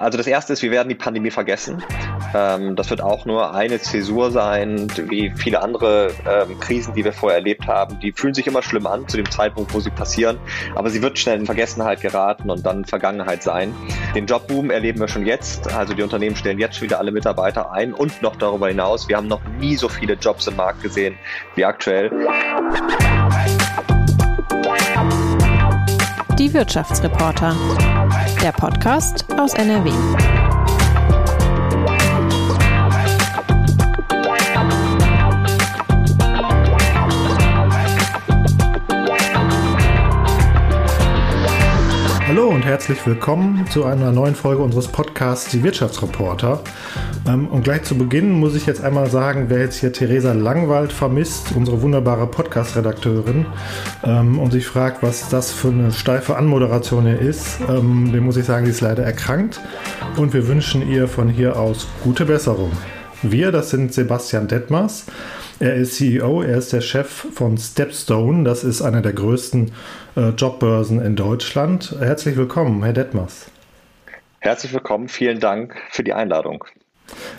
Also das Erste ist, wir werden die Pandemie vergessen. Das wird auch nur eine Zäsur sein, wie viele andere Krisen, die wir vorher erlebt haben. Die fühlen sich immer schlimm an zu dem Zeitpunkt, wo sie passieren. Aber sie wird schnell in Vergessenheit geraten und dann Vergangenheit sein. Den Jobboom erleben wir schon jetzt. Also die Unternehmen stellen jetzt schon wieder alle Mitarbeiter ein und noch darüber hinaus. Wir haben noch nie so viele Jobs im Markt gesehen wie aktuell. Die Wirtschaftsreporter. Der Podcast aus NRW. Hallo und herzlich willkommen zu einer neuen Folge unseres Podcasts Die Wirtschaftsreporter. Und gleich zu Beginn muss ich jetzt einmal sagen, wer jetzt hier Theresa Langwald vermisst, unsere wunderbare Podcast-Redakteurin, und sich fragt, was das für eine steife Anmoderation hier ist, dem muss ich sagen, sie ist leider erkrankt und wir wünschen ihr von hier aus gute Besserung. Wir, das sind Sebastian Dettmer. Er ist CEO, er ist der Chef von Stepstone, das ist eine der größten Jobbörsen in Deutschland. Herzlich willkommen, Herr Dettmer. Herzlich willkommen, vielen Dank für die Einladung.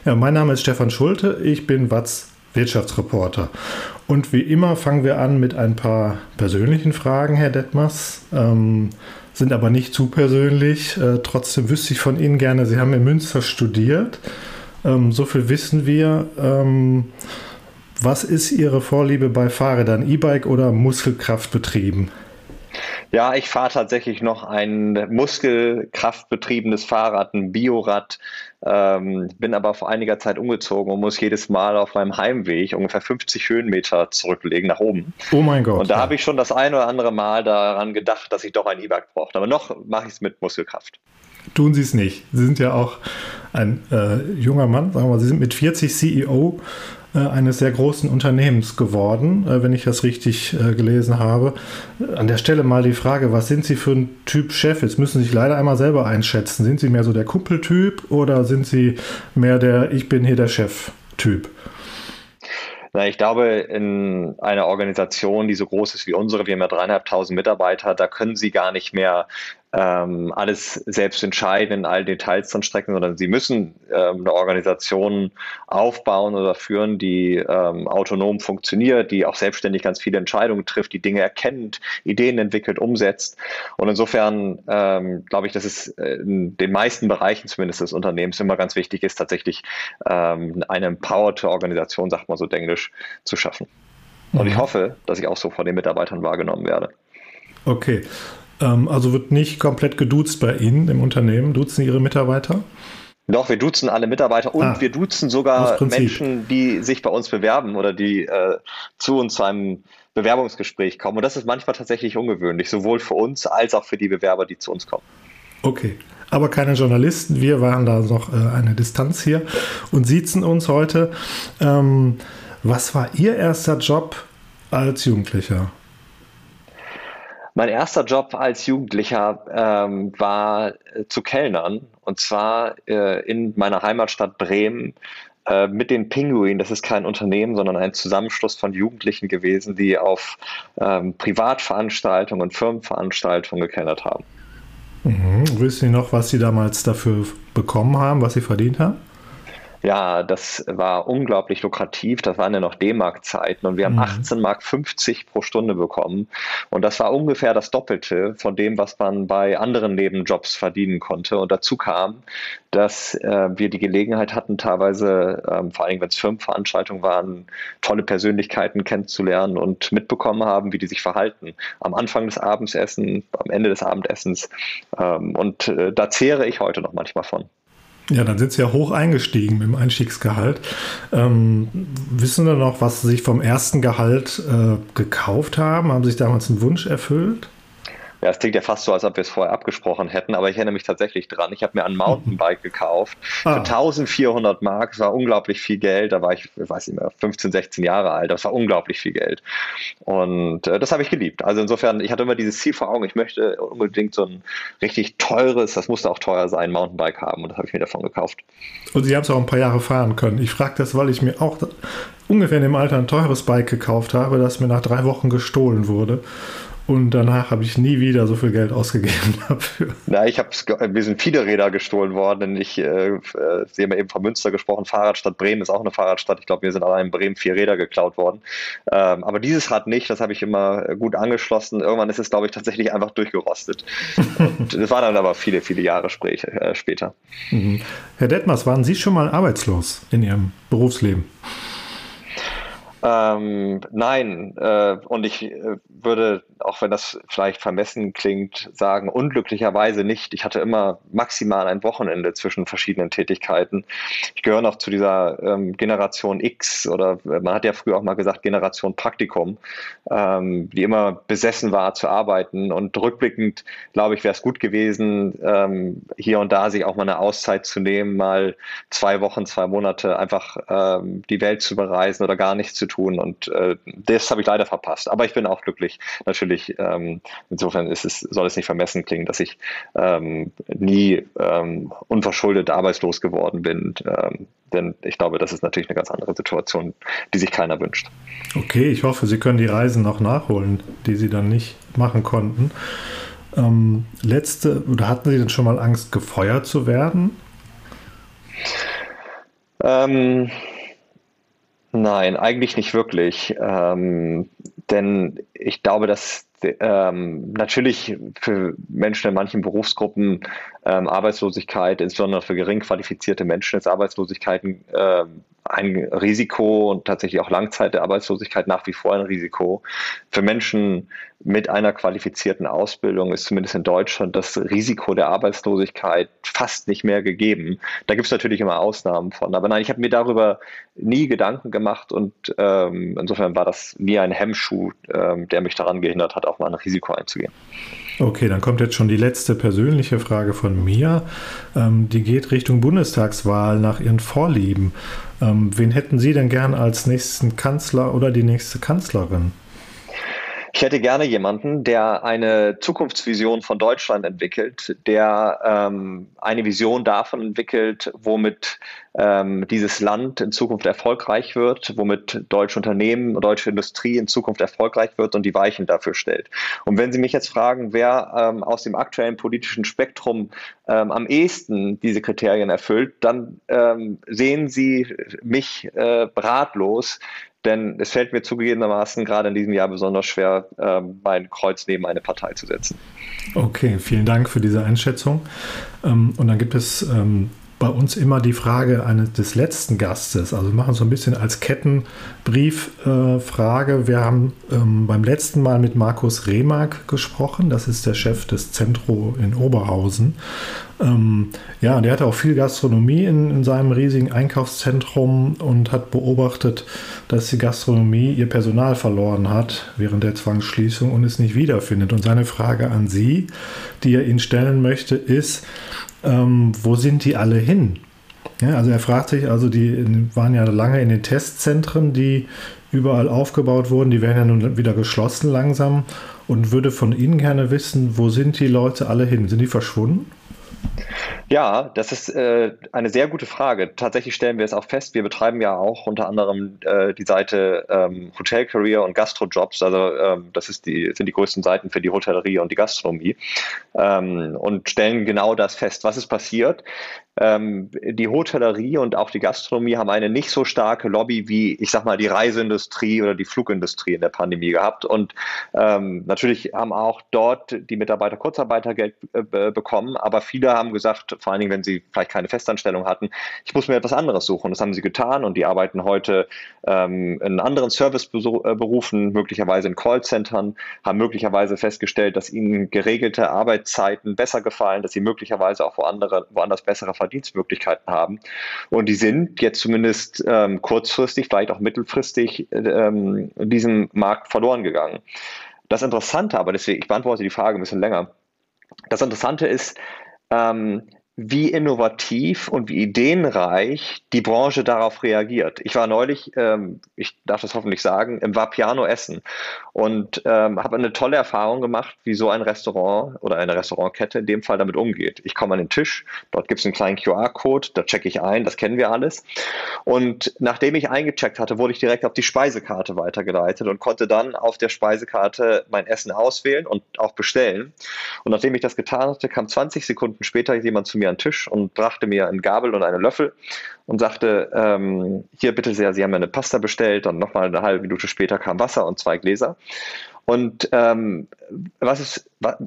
Ja, mein Name ist Stefan Schulte, ich bin WAZ Wirtschaftsreporter. Und wie immer fangen wir an mit ein paar persönlichen Fragen, Herr Dettmer. Sind aber nicht zu persönlich, trotzdem wüsste ich von Ihnen gerne, Sie haben in Münster studiert, so viel wissen wir. Was ist Ihre Vorliebe bei Fahrrädern, E-Bike oder Muskelkraftbetrieben? Ja, ich fahre tatsächlich noch ein muskelkraftbetriebenes Fahrrad, ein Biorad, bin aber vor einiger Zeit umgezogen und muss jedes Mal auf meinem Heimweg ungefähr 50 Höhenmeter zurücklegen nach oben. Oh mein Gott. Und da habe ich schon das ein oder andere Mal daran gedacht, dass ich doch ein E-Bike brauche. Aber noch mache ich es mit Muskelkraft. Tun Sie es nicht. Sie sind ja auch ein junger Mann, sagen wir mal, Sie sind mit 40 CEO eines sehr großen Unternehmens geworden, wenn ich das richtig gelesen habe. An der Stelle mal die Frage, was sind Sie für ein Typ Chef? Jetzt müssen Sie sich leider einmal selber einschätzen. Sind Sie mehr so der Kumpeltyp oder sind Sie mehr der Ich bin hier der Chef-Typ? Na, ich glaube, in einer Organisation, die so groß ist wie unsere, wir haben ja 3.500 Mitarbeiter, da können Sie gar nicht mehr alles selbst entscheiden, in allen Details dran strecken, sondern Sie müssen eine Organisation aufbauen oder führen, die autonom funktioniert, die auch selbstständig ganz viele Entscheidungen trifft, die Dinge erkennt, Ideen entwickelt, umsetzt. Und insofern glaube ich, dass es in den meisten Bereichen zumindest des Unternehmens immer ganz wichtig ist, tatsächlich eine empowerte Organisation, sagt man so englisch, zu schaffen. Und ich hoffe, dass ich auch so von den Mitarbeitern wahrgenommen werde. Okay. Also wird nicht komplett geduzt bei Ihnen im Unternehmen? Duzen Ihre Mitarbeiter? Doch, wir duzen alle Mitarbeiter und wir duzen sogar Menschen, die sich bei uns bewerben oder die zu uns zu einem Bewerbungsgespräch kommen. Und das ist manchmal tatsächlich ungewöhnlich, sowohl für uns als auch für die Bewerber, die zu uns kommen. Okay, aber keine Journalisten. Wir waren da noch eine Distanz hier und siezen uns heute. Was war Ihr erster Job als Jugendlicher? Mein erster Job als Jugendlicher war zu kellnern, und zwar in meiner Heimatstadt Bremen mit den Pinguinen. Das ist kein Unternehmen, sondern ein Zusammenschluss von Jugendlichen gewesen, die auf Privatveranstaltungen und Firmenveranstaltungen gekellnert haben. Mhm. Wissen Sie noch, was Sie damals dafür bekommen haben, was Sie verdient haben? Ja, das war unglaublich lukrativ. Das waren ja noch D-Mark-Zeiten und wir haben 18,50 Mark pro Stunde bekommen. Und das war ungefähr das Doppelte von dem, was man bei anderen Nebenjobs verdienen konnte. Und dazu kam, dass wir die Gelegenheit hatten, teilweise, vor allem wenn es Firmenveranstaltungen waren, tolle Persönlichkeiten kennenzulernen und mitbekommen haben, wie die sich verhalten. Am Anfang des Abendessens, am Ende des Abendessens. Und da zehre ich heute noch manchmal von. Ja, dann sind Sie ja hoch eingestiegen mit dem Einstiegsgehalt. Wissen Sie noch, was Sie sich vom ersten Gehalt gekauft haben? Haben Sie sich damals einen Wunsch erfüllt? Ja, es klingt ja fast so, als ob wir es vorher abgesprochen hätten, aber ich erinnere mich tatsächlich dran. Ich habe mir ein Mountainbike gekauft für 1.400 Mark. Das war unglaublich viel Geld. Da war ich, weiß nicht mehr, 15, 16 Jahre alt. Das war unglaublich viel Geld. Und das habe ich geliebt. Also insofern, ich hatte immer dieses Ziel vor Augen. Ich möchte unbedingt so ein richtig teures, das musste auch teuer sein, Mountainbike haben. Und das habe ich mir davon gekauft. Und Sie haben es auch ein paar Jahre fahren können. Ich frage das, weil ich mir auch ungefähr in dem Alter ein teures Bike gekauft habe, das mir nach 3 Wochen gestohlen wurde. Und danach habe ich nie wieder so viel Geld ausgegeben dafür. Na, wir sind viele Räder gestohlen worden. Sie haben ja eben von Münster gesprochen. Fahrradstadt Bremen ist auch eine Fahrradstadt. Ich glaube, wir sind allein in Bremen 4 Räder geklaut worden. Aber dieses Rad nicht. Das habe ich immer gut angeschlossen. Irgendwann ist es, glaube ich, tatsächlich einfach durchgerostet. Und das war dann aber viele, viele Jahre später. Mhm. Herr Dettmer, waren Sie schon mal arbeitslos in Ihrem Berufsleben? Nein, und ich würde, auch wenn das vielleicht vermessen klingt, sagen, unglücklicherweise nicht. Ich hatte immer maximal ein Wochenende zwischen verschiedenen Tätigkeiten. Ich gehöre noch zu dieser Generation X, oder man hat ja früher auch mal gesagt Generation Praktikum, die immer besessen war zu arbeiten. Und rückblickend, glaube ich, wäre es gut gewesen, hier und da sich auch mal eine Auszeit zu nehmen, mal 2 Wochen, 2 Monate einfach die Welt zu bereisen oder gar nichts zu tun, und das habe ich leider verpasst. Aber ich bin auch glücklich. Natürlich, insofern soll es nicht vermessen klingen, dass ich nie unverschuldet arbeitslos geworden bin. Denn ich glaube, das ist natürlich eine ganz andere Situation, die sich keiner wünscht. Okay, ich hoffe, Sie können die Reisen noch nachholen, die Sie dann nicht machen konnten. Hatten Sie denn schon mal Angst, gefeuert zu werden? Nein, eigentlich nicht wirklich, denn ich glaube, dass natürlich für Menschen in manchen Berufsgruppen Arbeitslosigkeit, insbesondere für gering qualifizierte Menschen, ist Arbeitslosigkeit ein Risiko, und tatsächlich auch Langzeit der Arbeitslosigkeit nach wie vor ein Risiko. Für Menschen mit einer qualifizierten Ausbildung ist zumindest in Deutschland das Risiko der Arbeitslosigkeit fast nicht mehr gegeben. Da gibt es natürlich immer Ausnahmen von. Aber nein, ich habe mir darüber nie Gedanken gemacht, und insofern war das nie ein Hemmschuh, der mich daran gehindert hat, auf mal ein Risiko einzugehen. Okay, dann kommt jetzt schon die letzte persönliche Frage von mir. Die geht Richtung Bundestagswahl nach Ihren Vorlieben. Wen hätten Sie denn gern als nächsten Kanzler oder die nächste Kanzlerin? Ich hätte gerne jemanden, der eine Zukunftsvision von Deutschland entwickelt, der eine Vision davon entwickelt, womit dieses Land in Zukunft erfolgreich wird, womit deutsche Unternehmen und deutsche Industrie in Zukunft erfolgreich wird und die Weichen dafür stellt. Und wenn Sie mich jetzt fragen, wer aus dem aktuellen politischen Spektrum am ehesten diese Kriterien erfüllt, dann sehen Sie mich ratlos. Denn es fällt mir zugegebenermaßen gerade in diesem Jahr besonders schwer, mein Kreuz neben eine Partei zu setzen. Okay, vielen Dank für diese Einschätzung. Und dann gibt es bei uns immer die Frage des letzten Gastes. Also wir machen so ein bisschen als Kettenbrieffrage. Wir haben beim letzten Mal mit Markus Rehmark gesprochen. Das ist der Chef des Centro in Oberhausen. Ja, und der hatte auch viel Gastronomie in seinem riesigen Einkaufszentrum und hat beobachtet, dass die Gastronomie ihr Personal verloren hat während der Zwangsschließung und es nicht wiederfindet. Und seine Frage an Sie, die er Ihnen stellen möchte, ist, wo sind die alle hin? Ja, also er fragt sich, also die waren ja lange in den Testzentren, die überall aufgebaut wurden, die werden ja nun wieder geschlossen langsam, und würde von Ihnen gerne wissen, wo sind die Leute alle hin? Sind die verschwunden? Ja, das ist eine sehr gute Frage. Tatsächlich stellen wir es auch fest. Wir betreiben ja auch unter anderem die Seite HotelCareer und Gastrojobs. Also das sind die größten Seiten für die Hotellerie und die Gastronomie. Und stellen genau das fest. Was ist passiert? Die Hotellerie und auch die Gastronomie haben eine nicht so starke Lobby wie, ich sag mal, die Reiseindustrie oder die Flugindustrie in der Pandemie gehabt. Und natürlich haben auch dort die Mitarbeiter Kurzarbeitergeld bekommen, aber viele haben gesagt, vor allen Dingen, wenn sie vielleicht keine Festanstellung hatten, ich muss mir etwas anderes suchen. Das haben sie getan, und die arbeiten heute in anderen Serviceberufen, möglicherweise in Callcentern, haben möglicherweise festgestellt, dass ihnen geregelte Arbeitszeiten besser gefallen, dass sie möglicherweise auch woanders bessere Verdienstmöglichkeiten haben. Und die sind jetzt zumindest kurzfristig, vielleicht auch mittelfristig diesem Markt verloren gegangen. Das Interessante aber, deswegen, ich beantworte die Frage ein bisschen länger. Das Interessante ist, wie innovativ und wie ideenreich die Branche darauf reagiert. Ich war neulich, ich darf das hoffentlich sagen, im Vapiano essen und habe eine tolle Erfahrung gemacht, wie so ein Restaurant oder eine Restaurantkette in dem Fall damit umgeht. Ich komme an den Tisch, dort gibt es einen kleinen QR-Code, da checke ich ein, das kennen wir alles. Und nachdem ich eingecheckt hatte, wurde ich direkt auf die Speisekarte weitergeleitet und konnte dann auf der Speisekarte mein Essen auswählen und auch bestellen. Und nachdem ich das getan hatte, kam 20 Sekunden später jemand zu mir an den Tisch und brachte mir einen Gabel und einen Löffel und sagte, hier bitte sehr, Sie haben ja eine Pasta bestellt. Dann nochmal eine halbe Minute später kam Wasser und 2 Gläser. Und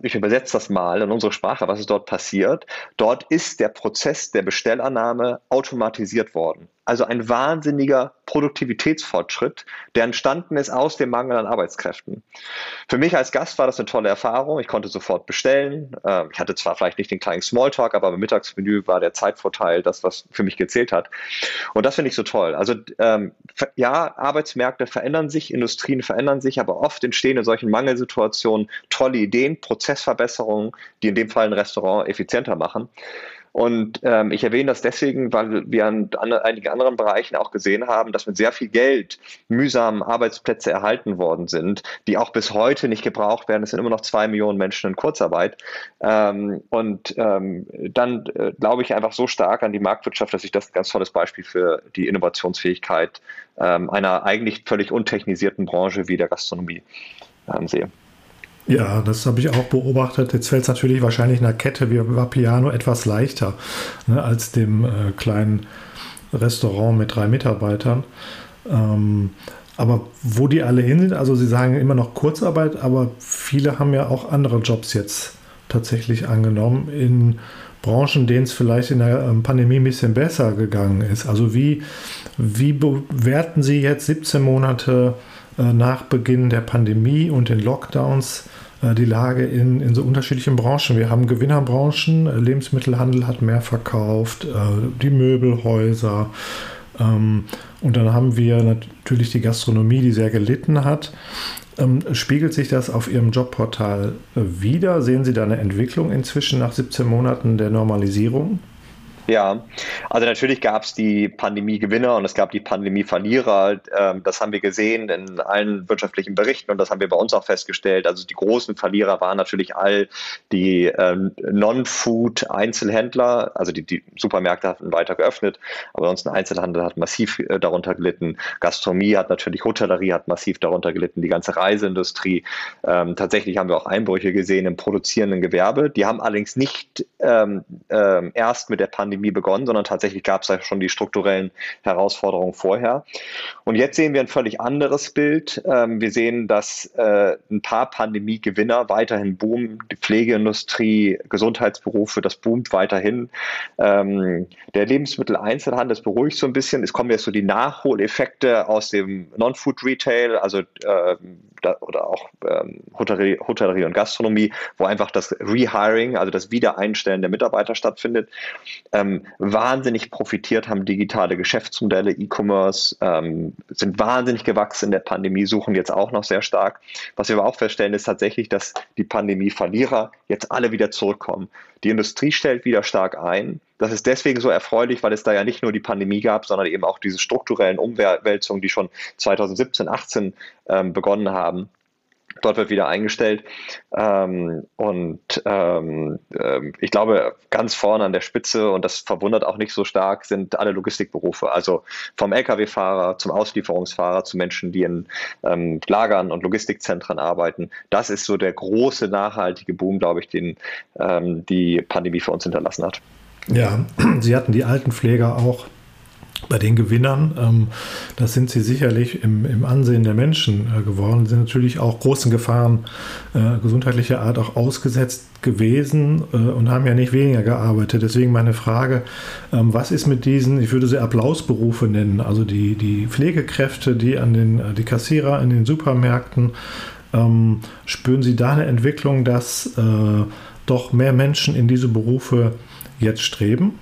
ich übersetze das mal in unsere Sprache, was ist dort passiert? Dort ist der Prozess der Bestellannahme automatisiert worden. Also ein wahnsinniger Produktivitätsfortschritt, der entstanden ist aus dem Mangel an Arbeitskräften. Für mich als Gast war das eine tolle Erfahrung. Ich konnte sofort bestellen. Ich hatte zwar vielleicht nicht den kleinen Smalltalk, aber im Mittagsmenü war der Zeitvorteil das, was für mich gezählt hat. Und das finde ich so toll. Also ja, Arbeitsmärkte verändern sich, Industrien verändern sich, aber oft entstehen in solchen Mangelsituationen tolle Ideen, Prozessverbesserungen, die in dem Fall ein Restaurant effizienter machen. Und ich erwähne das deswegen, weil wir in einigen anderen Bereichen auch gesehen haben, dass mit sehr viel Geld mühsam Arbeitsplätze erhalten worden sind, die auch bis heute nicht gebraucht werden. Es sind immer noch 2 Millionen Menschen in Kurzarbeit. Dann glaube ich einfach so stark an die Marktwirtschaft, dass ich das ein ganz tolles Beispiel für die Innovationsfähigkeit einer eigentlich völlig untechnisierten Branche wie der Gastronomie sehe. Ja, das habe ich auch beobachtet. Jetzt fällt es natürlich wahrscheinlich einer Kette wie Vapiano etwas leichter, ne, als dem kleinen Restaurant mit 3 Mitarbeitern. Aber wo die alle hin sind, also Sie sagen immer noch Kurzarbeit, aber viele haben ja auch andere Jobs jetzt tatsächlich angenommen in Branchen, denen es vielleicht in der Pandemie ein bisschen besser gegangen ist. Also wie bewerten Sie jetzt 17 Monate nach Beginn der Pandemie und den Lockdowns die Lage in so unterschiedlichen Branchen? Wir haben Gewinnerbranchen, Lebensmittelhandel hat mehr verkauft, die Möbelhäuser und dann haben wir natürlich die Gastronomie, die sehr gelitten hat. Spiegelt sich das auf Ihrem Jobportal wider? Sehen Sie da eine Entwicklung inzwischen nach 17 Monaten der Normalisierung? Ja, also natürlich gab es die Pandemie-Gewinner und es gab die Pandemie-Verlierer. Das haben wir gesehen in allen wirtschaftlichen Berichten und das haben wir bei uns auch festgestellt. Also die großen Verlierer waren natürlich all die Non-Food-Einzelhändler. Also die Supermärkte hatten weiter geöffnet, aber sonst ein Einzelhandel hat massiv darunter gelitten. Gastronomie hat natürlich, Hotellerie hat massiv darunter gelitten, die ganze Reiseindustrie. Tatsächlich haben wir auch Einbrüche gesehen im produzierenden Gewerbe. Die haben allerdings nicht erst mit der Pandemie begonnen, sondern tatsächlich gab es ja schon die strukturellen Herausforderungen vorher. Und jetzt sehen wir ein völlig anderes Bild. Wir sehen, dass ein paar Pandemie-Gewinner weiterhin boomen. Die Pflegeindustrie, Gesundheitsberufe, das boomt weiterhin. Der Lebensmitteleinzelhandel, das beruhigt so ein bisschen. Es kommen jetzt so die Nachholeffekte aus dem Non-Food-Retail, also oder auch Hotellerie und Gastronomie, wo einfach das Rehiring, also das Wiedereinstellen der Mitarbeiter stattfindet. Wahnsinnig profitiert haben digitale Geschäftsmodelle, E-Commerce, sind wahnsinnig gewachsen in der Pandemie, suchen jetzt auch noch sehr stark. Was wir aber auch feststellen, ist tatsächlich, dass die Pandemie-Verlierer jetzt alle wieder zurückkommen. Die Industrie stellt wieder stark ein. Das ist deswegen so erfreulich, weil es da ja nicht nur die Pandemie gab, sondern eben auch diese strukturellen Umwälzungen, die schon 2017, 2018 begonnen haben. Dort wird wieder eingestellt ich glaube, ganz vorne an der Spitze, und das verwundert auch nicht so stark, sind alle Logistikberufe. Also vom Lkw-Fahrer zum Auslieferungsfahrer zu Menschen, die in Lagern und Logistikzentren arbeiten. Das ist so der große nachhaltige Boom, glaube ich, den die Pandemie für uns hinterlassen hat. Ja, Sie hatten die Altenpfleger auch bei den Gewinnern. Das sind sie sicherlich im Ansehen der Menschen geworden, sind natürlich auch großen Gefahren gesundheitlicher Art auch ausgesetzt gewesen und haben ja nicht weniger gearbeitet. Deswegen meine Frage, was ist mit diesen, ich würde sie Applausberufe nennen, also die Pflegekräfte, die Kassierer in den Supermärkten, spüren Sie da eine Entwicklung, dass doch mehr Menschen in diese Berufe jetzt streben?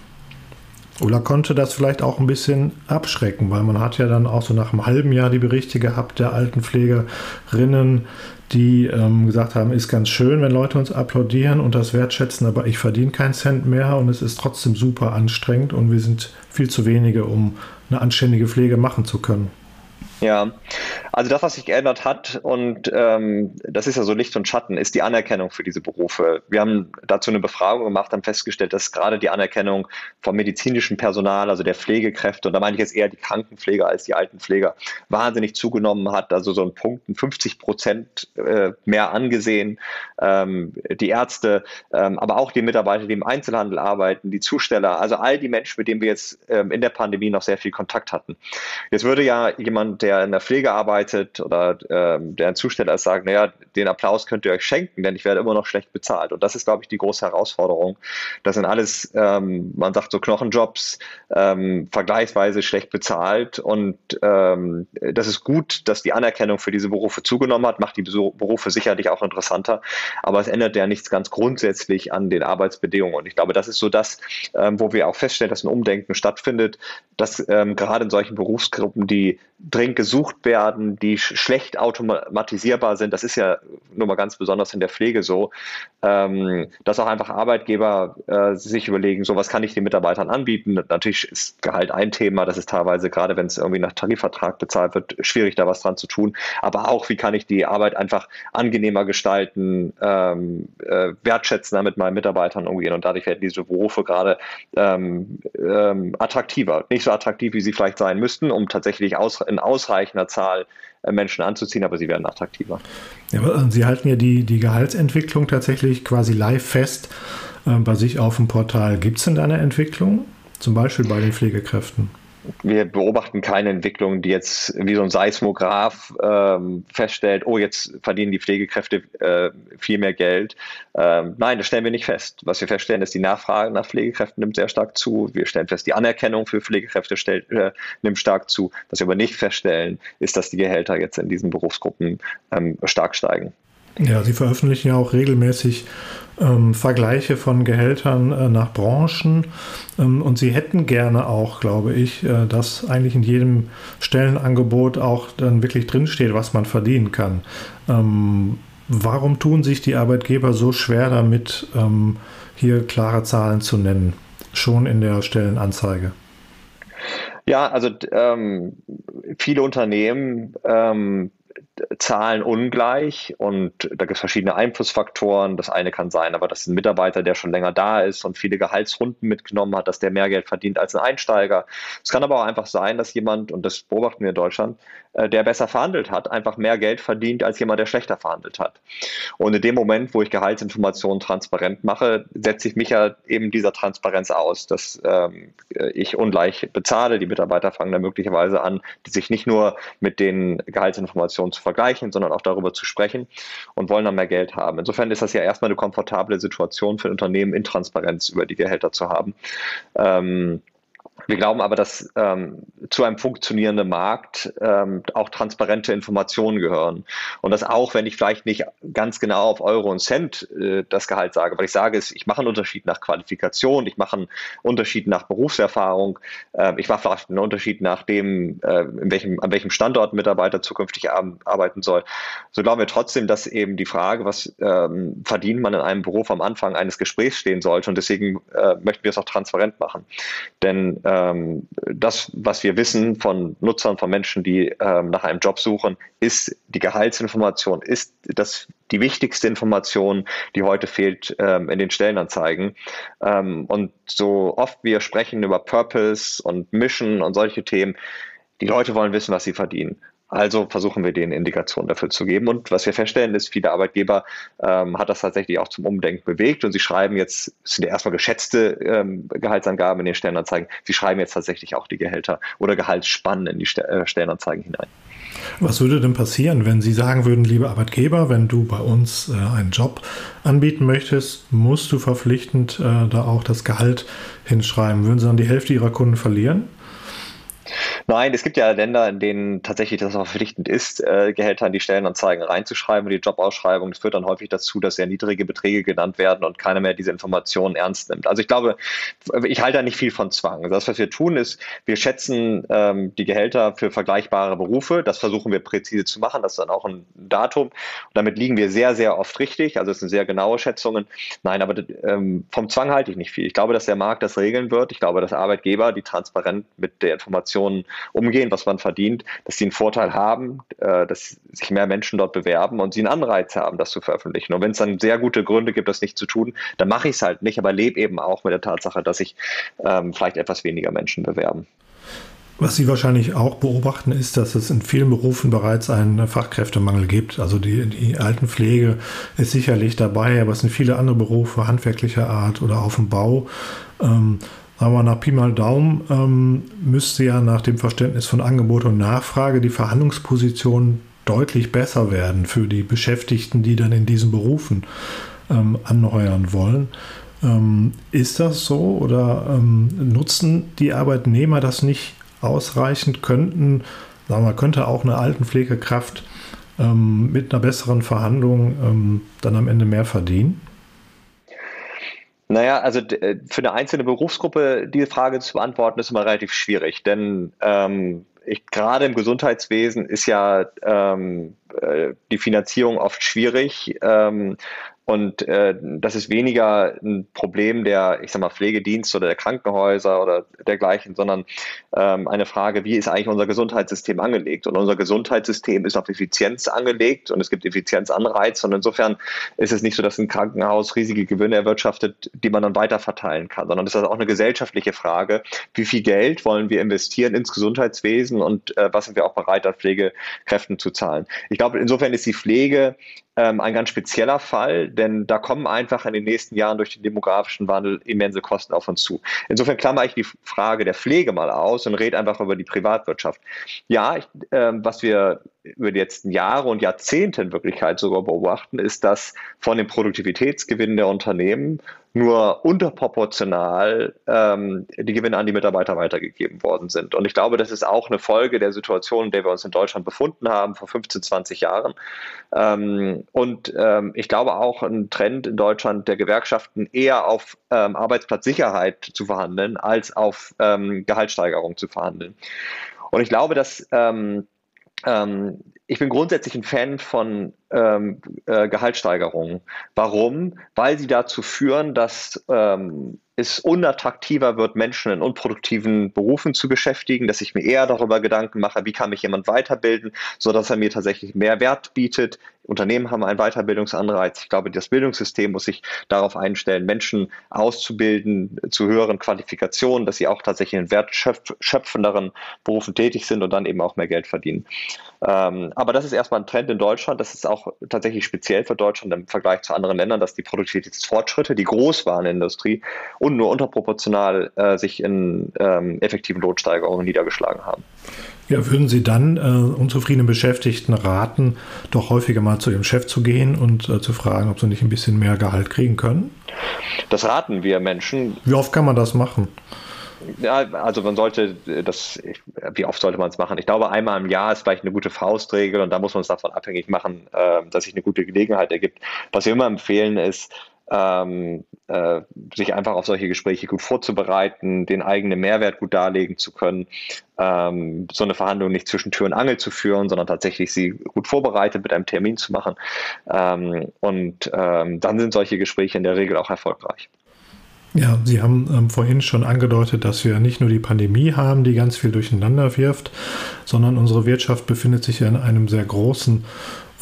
Oder konnte das vielleicht auch ein bisschen abschrecken, weil man hat ja dann auch so nach einem halben Jahr die Berichte gehabt der Altenpflegerinnen, die gesagt haben, ist ganz schön, wenn Leute uns applaudieren und das wertschätzen, aber ich verdiene keinen Cent mehr und es ist trotzdem super anstrengend und wir sind viel zu wenige, um eine anständige Pflege machen zu können. Ja, also das, was sich geändert hat, und das ist ja so Licht und Schatten, ist die Anerkennung für diese Berufe. Wir haben dazu eine Befragung gemacht, haben festgestellt, dass gerade die Anerkennung vom medizinischen Personal, also der Pflegekräfte, und da meine ich jetzt eher die Krankenpfleger als die Altenpfleger, wahnsinnig zugenommen hat. Also so ein Punkt, 50% mehr angesehen. Die Ärzte, aber auch die Mitarbeiter, die im Einzelhandel arbeiten, die Zusteller, also all die Menschen, mit denen wir jetzt in der Pandemie noch sehr viel Kontakt hatten. Jetzt würde ja jemand, der in der Pflege arbeitet oder der ein Zusteller ist, sagen, naja, den Applaus könnt ihr euch schenken, denn ich werde immer noch schlecht bezahlt. Und das ist, glaube ich, die große Herausforderung. Das sind alles, man sagt so Knochenjobs, vergleichsweise schlecht bezahlt. Und das ist gut, dass die Anerkennung für diese Berufe zugenommen hat, macht die Berufe sicherlich auch interessanter. Aber es ändert ja nichts ganz grundsätzlich an den Arbeitsbedingungen. Und ich glaube, das ist so das, wo wir auch feststellen, dass ein Umdenken stattfindet, dass gerade in solchen Berufsgruppen, die dringend gesucht werden, die schlecht automatisierbar sind, das ist ja nun mal ganz besonders in der Pflege so, dass auch einfach Arbeitgeber sich überlegen, so was kann ich den Mitarbeitern anbieten. Natürlich ist Gehalt ein Thema, das ist teilweise, gerade wenn es irgendwie nach Tarifvertrag bezahlt wird, schwierig da was dran zu tun, aber auch, wie kann ich die Arbeit einfach angenehmer gestalten, wertschätzender mit meinen Mitarbeitern umgehen, und dadurch werden diese Berufe gerade attraktiver, nicht so attraktiv, wie sie vielleicht sein müssten, um tatsächlich in ausreichender Zahl Menschen anzuziehen, aber sie werden attraktiver. Ja, aber Sie halten ja die Gehaltsentwicklung tatsächlich quasi live fest bei sich auf dem Portal. Gibt es denn da eine Entwicklung, zum Beispiel bei den Pflegekräften? Wir beobachten keine Entwicklung, die jetzt wie so ein Seismograph feststellt, oh, jetzt verdienen die Pflegekräfte viel mehr Geld. Nein, das stellen wir nicht fest. Was wir feststellen, ist, die Nachfrage nach Pflegekräften nimmt sehr stark zu. Wir stellen fest, die Anerkennung für Pflegekräfte nimmt stark zu. Was wir aber nicht feststellen, ist, dass die Gehälter jetzt in diesen Berufsgruppen stark steigen. Ja, Sie veröffentlichen ja auch regelmäßig Vergleiche von Gehältern nach Branchen, und Sie hätten gerne auch, glaube ich, dass eigentlich in jedem Stellenangebot auch dann wirklich drinsteht, was man verdienen kann. Warum tun sich die Arbeitgeber so schwer damit, hier klare Zahlen zu nennen, schon in der Stellenanzeige? Ja, also viele Unternehmen zahlen ungleich, und da gibt es verschiedene Einflussfaktoren. Das eine kann sein, aber dass ein Mitarbeiter, der schon länger da ist und viele Gehaltsrunden mitgenommen hat, dass der mehr Geld verdient als ein Einsteiger. Es kann aber auch einfach sein, dass jemand, und das beobachten wir in Deutschland, der besser verhandelt hat, einfach mehr Geld verdient als jemand, der schlechter verhandelt hat. Und in dem Moment, wo ich Gehaltsinformationen transparent mache, setze ich mich ja eben dieser Transparenz aus, dass ich ungleich bezahle. Die Mitarbeiter fangen dann möglicherweise an, sich nicht nur mit den Gehaltsinformationen zu vergleichen, sondern auch darüber zu sprechen, und wollen dann mehr Geld haben. Insofern ist das ja erstmal eine komfortable Situation für ein Unternehmen, Intransparenz über die Gehälter zu haben. Wir glauben aber, dass zu einem funktionierenden Markt auch transparente Informationen gehören. Und dass auch, wenn ich vielleicht nicht ganz genau auf Euro und Cent das Gehalt sage, weil ich sage, ich mache einen Unterschied nach Qualifikation, ich mache einen Unterschied nach Berufserfahrung, ich mache vielleicht einen Unterschied nach dem, an welchem Standort ein Mitarbeiter zukünftig arbeiten soll. So glauben wir trotzdem, dass eben die Frage, was verdient man in einem Beruf, am Anfang eines Gesprächs stehen sollte. Und deswegen möchten wir es auch transparent machen. Denn das, was wir wissen von Nutzern, von Menschen, die nach einem Job suchen, ist die Gehaltsinformation, ist die wichtigste Information, die heute fehlt in den Stellenanzeigen. Und so oft wir sprechen über Purpose und Mission und solche Themen, die Leute wollen wissen, was sie verdienen. Also versuchen wir, denen Indikationen dafür zu geben. Und was wir feststellen, ist, viele Arbeitgeber hat das tatsächlich auch zum Umdenken bewegt. Und sie schreiben jetzt, es sind ja erstmal geschätzte Gehaltsangaben in den Stellenanzeigen, sie schreiben jetzt tatsächlich auch die Gehälter oder Gehaltsspannen in die Stellenanzeigen hinein. Was würde denn passieren, wenn Sie sagen würden, liebe Arbeitgeber, wenn du bei uns einen Job anbieten möchtest, musst du verpflichtend da auch das Gehalt hinschreiben? Würden Sie dann die Hälfte Ihrer Kunden verlieren? Nein, es gibt ja Länder, in denen tatsächlich das auch verpflichtend ist, Gehälter in die Stellenanzeigen reinzuschreiben und die Jobausschreibung. Das führt dann häufig dazu, dass sehr niedrige Beträge genannt werden und keiner mehr diese Informationen ernst nimmt. Also ich glaube, ich halte da nicht viel von Zwang. Das, was wir tun, ist, wir schätzen die Gehälter für vergleichbare Berufe. Das versuchen wir präzise zu machen. Das ist dann auch ein Datum. Und damit liegen wir sehr, sehr oft richtig. Also es sind sehr genaue Schätzungen. Nein, aber vom Zwang halte ich nicht viel. Ich glaube, dass der Markt das regeln wird. Ich glaube, dass Arbeitgeber, die transparent mit der Information umgehen, was man verdient, dass sie einen Vorteil haben, dass sich mehr Menschen dort bewerben und sie einen Anreiz haben, das zu veröffentlichen. Und wenn es dann sehr gute Gründe gibt, das nicht zu tun, dann mache ich es halt nicht, aber lebe eben auch mit der Tatsache, dass sich vielleicht etwas weniger Menschen bewerben. Was Sie wahrscheinlich auch beobachten, ist, dass es in vielen Berufen bereits einen Fachkräftemangel gibt. Also die Altenpflege ist sicherlich dabei, aber es sind viele andere Berufe, handwerklicher Art oder auf dem Bau. Aber nach Pi mal Daumen müsste ja nach dem Verständnis von Angebot und Nachfrage die Verhandlungsposition deutlich besser werden für die Beschäftigten, die dann in diesen Berufen anheuern wollen. Ist das so oder nutzen die Arbeitnehmer das nicht ausreichend? Könnte auch eine Altenpflegekraft mit einer besseren Verhandlung dann am Ende mehr verdienen? Naja, also für eine einzelne Berufsgruppe diese Frage zu beantworten, ist immer relativ schwierig, denn gerade im Gesundheitswesen ist ja die Finanzierung oft schwierig. Und das ist weniger ein Problem der, ich sag mal, Pflegedienste oder der Krankenhäuser oder dergleichen, sondern eine Frage, wie ist eigentlich unser Gesundheitssystem angelegt? Und unser Gesundheitssystem ist auf Effizienz angelegt und es gibt Effizienzanreize. Und insofern ist es nicht so, dass ein Krankenhaus riesige Gewinne erwirtschaftet, die man dann weiter verteilen kann, sondern es ist auch eine gesellschaftliche Frage, wie viel Geld wollen wir investieren ins Gesundheitswesen und was sind wir auch bereit, an Pflegekräften zu zahlen. Ich glaube, insofern ist die Pflege ein ganz spezieller Fall, denn da kommen einfach in den nächsten Jahren durch den demografischen Wandel immense Kosten auf uns zu. Insofern klammere ich die Frage der Pflege mal aus und rede einfach über die Privatwirtschaft. Ja, was wir über die letzten Jahre und Jahrzehnte in Wirklichkeit sogar beobachten, ist, dass von den Produktivitätsgewinnen der Unternehmen nur unterproportional die Gewinne an die Mitarbeiter weitergegeben worden sind. Und ich glaube, das ist auch eine Folge der Situation, in der wir uns in Deutschland befunden haben, vor 15, 20 Jahren. Ich glaube auch ein Trend in Deutschland der Gewerkschaften, eher auf Arbeitsplatzsicherheit zu verhandeln, als auf Gehaltssteigerung zu verhandeln. Und ich glaube, dass ich bin grundsätzlich ein Fan von Gehaltssteigerungen. Warum? Weil sie dazu führen, dass es unattraktiver wird, Menschen in unproduktiven Berufen zu beschäftigen, dass ich mir eher darüber Gedanken mache, wie kann mich jemand weiterbilden, sodass er mir tatsächlich mehr Wert bietet. Unternehmen haben einen Weiterbildungsanreiz. Ich glaube, das Bildungssystem muss sich darauf einstellen, Menschen auszubilden zu höheren Qualifikationen, dass sie auch tatsächlich in wertschöpfenderen Berufen tätig sind und dann eben auch mehr Geld verdienen. Aber das ist erstmal ein Trend in Deutschland. Das ist auch tatsächlich speziell für Deutschland im Vergleich zu anderen Ländern, dass die Produktivitätsfortschritte, die groß waren in der Industrie, und nur unterproportional sich in effektiven Lohnsteigerungen niedergeschlagen haben. Ja, würden Sie dann unzufriedenen Beschäftigten raten, doch häufiger mal zu Ihrem Chef zu gehen und zu fragen, ob Sie nicht ein bisschen mehr Gehalt kriegen können? Das raten wir Menschen. Wie oft kann man das machen? Ja, also wie oft sollte man es machen? Ich glaube, einmal im Jahr ist vielleicht eine gute Faustregel und da muss man es davon abhängig machen, dass sich eine gute Gelegenheit ergibt. Was wir immer empfehlen ist, sich einfach auf solche Gespräche gut vorzubereiten, den eigenen Mehrwert gut darlegen zu können, so eine Verhandlung nicht zwischen Tür und Angel zu führen, sondern tatsächlich sie gut vorbereitet mit einem Termin zu machen. Dann sind solche Gespräche in der Regel auch erfolgreich. Ja, Sie haben vorhin schon angedeutet, dass wir nicht nur die Pandemie haben, die ganz viel durcheinander wirft, sondern unsere Wirtschaft befindet sich in einem sehr großen